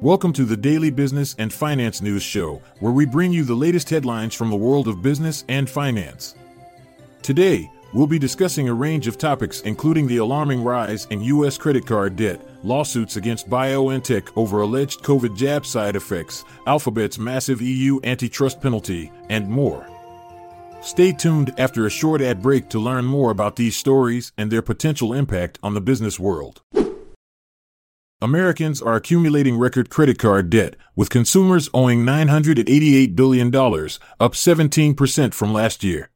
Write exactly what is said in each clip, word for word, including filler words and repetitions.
Welcome to the Daily Business and Finance News Show, where we bring you the latest headlines from the world of business and finance. Today, we'll be discussing a range of topics including the alarming rise in U S credit card debt, lawsuits against BioNTech over alleged COVID jab side effects, Alphabet's massive E U antitrust penalty, and more. Stay tuned after a short ad break to learn more about these stories and their potential impact on the business world. Americans are accumulating record credit card debt, with consumers owing nine hundred eighty-eight billion dollars, up seventeen percent from last year.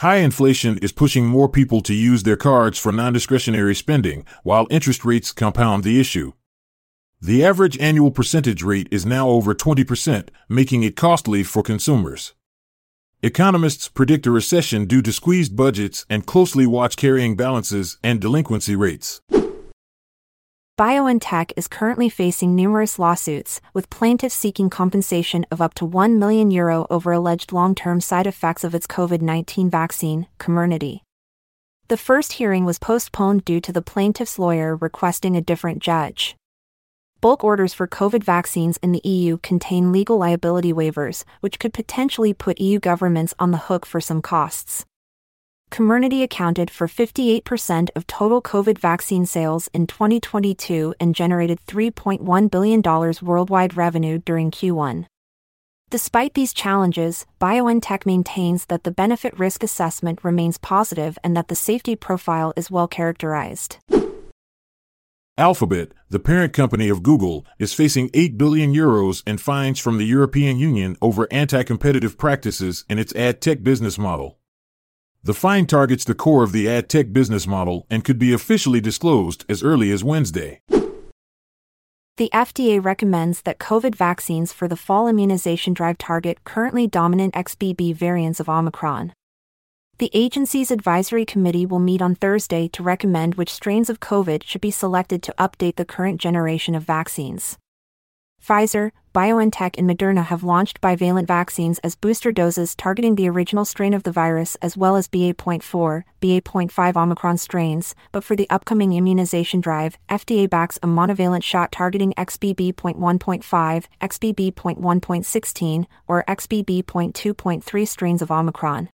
High inflation is pushing more people to use their cards for non-discretionary spending, while interest rates compound the issue. The average annual percentage rate is now over twenty percent, making it costly for consumers. Economists predict a recession due to squeezed budgets and closely watch carrying balances and delinquency rates. BioNTech is currently facing numerous lawsuits, with plaintiffs seeking compensation of up to one million euro over alleged long-term side effects of its COVID nineteen vaccine, Comirnaty. The first hearing was postponed due to the plaintiff's lawyer requesting a different judge. Bulk orders for COVID vaccines in the E U contain legal liability waivers, which could potentially put E U governments on the hook for some costs. Comirnaty accounted for fifty-eight percent of total COVID vaccine sales in twenty twenty-two and generated three point one billion dollars worldwide revenue during Q one. Despite these challenges, BioNTech maintains that the benefit-risk assessment remains positive and that the safety profile is well characterized. Alphabet, the parent company of Google, is facing eight billion euros in fines from the European Union over anti-competitive practices in its ad tech business model. The fine targets the core of the ad tech business model and could be officially disclosed as early as Wednesday. The F D A recommends that COVID vaccines for the fall immunization drive target currently dominant X B B variants of Omicron. The agency's advisory committee will meet on Thursday to recommend which strains of COVID should be selected to update the current generation of vaccines. Pfizer, BioNTech and Moderna have launched bivalent vaccines as booster doses targeting the original strain of the virus as well as B A point four, B A point five Omicron strains, but for the upcoming immunization drive, F D A backs a monovalent shot targeting X B B point one point five, X B B point one point sixteen, or X B B point two point three strains of Omicron.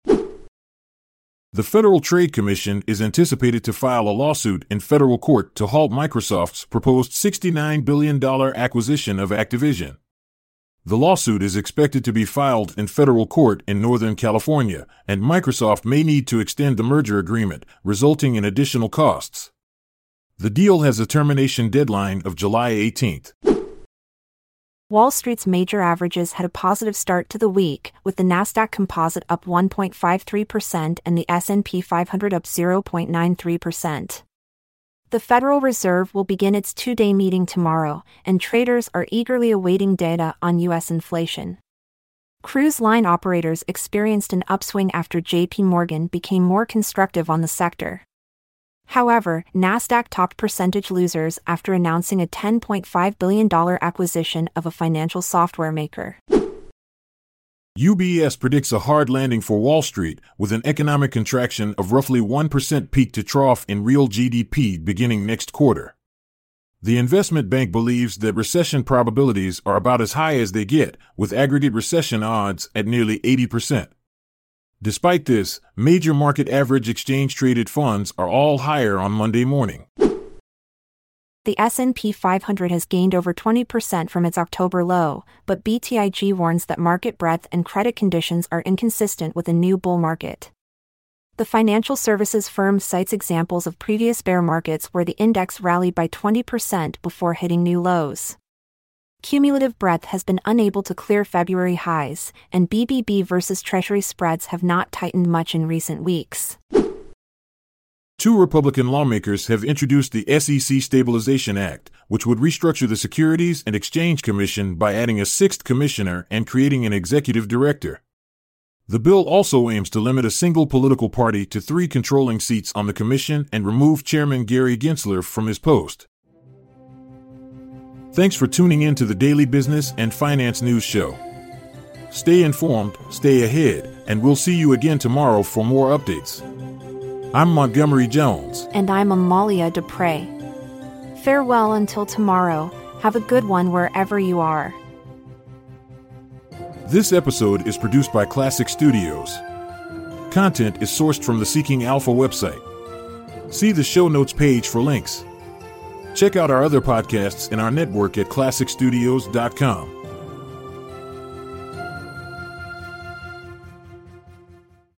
The Federal Trade Commission is anticipated to file a lawsuit in federal court to halt Microsoft's proposed sixty-nine billion dollars acquisition of Activision. The lawsuit is expected to be filed in federal court in Northern California, and Microsoft may need to extend the merger agreement, resulting in additional costs. The deal has a termination deadline of July eighteenth. Wall Street's major averages had a positive start to the week, with the Nasdaq Composite up one point five three percent and the S and P five hundred up zero point nine three percent. The Federal Reserve will begin its two-day meeting tomorrow, and traders are eagerly awaiting data on U S inflation. Cruise line operators experienced an upswing after J P Morgan became more constructive on the sector. However, Nasdaq topped percentage losers after announcing a ten point five billion dollars acquisition of a financial software maker. U B S predicts a hard landing for Wall Street, with an economic contraction of roughly one percent peak to trough in real G D P beginning next quarter. The investment bank believes that recession probabilities are about as high as they get, with aggregate recession odds at nearly eighty percent. Despite this, major market average exchange-traded funds are all higher on Monday morning. The S and P five hundred has gained over twenty percent from its October low, but B T I G warns that market breadth and credit conditions are inconsistent with a new bull market. The financial services firm cites examples of previous bear markets where the index rallied by twenty percent before hitting new lows. Cumulative breadth has been unable to clear February highs, and B B B versus Treasury spreads have not tightened much in recent weeks. Two Republican lawmakers have introduced the S E C Stabilization Act, which would restructure the Securities and Exchange Commission by adding a sixth commissioner and creating an executive director. The bill also aims to limit a single political party to three controlling seats on the commission and remove Chairman Gary Gensler from his post. Thanks for tuning in to the Daily Business and Finance News Show. Stay informed, stay ahead, and we'll see you again tomorrow for more updates. I'm Montgomery Jones. And I'm Amalia Dupre. Farewell until tomorrow. Have a good one wherever you are. This episode is produced by Klassic Studios. Content is sourced from the Seeking Alpha website. See the show notes page for links. Check out our other podcasts in our network at classic studios dot com.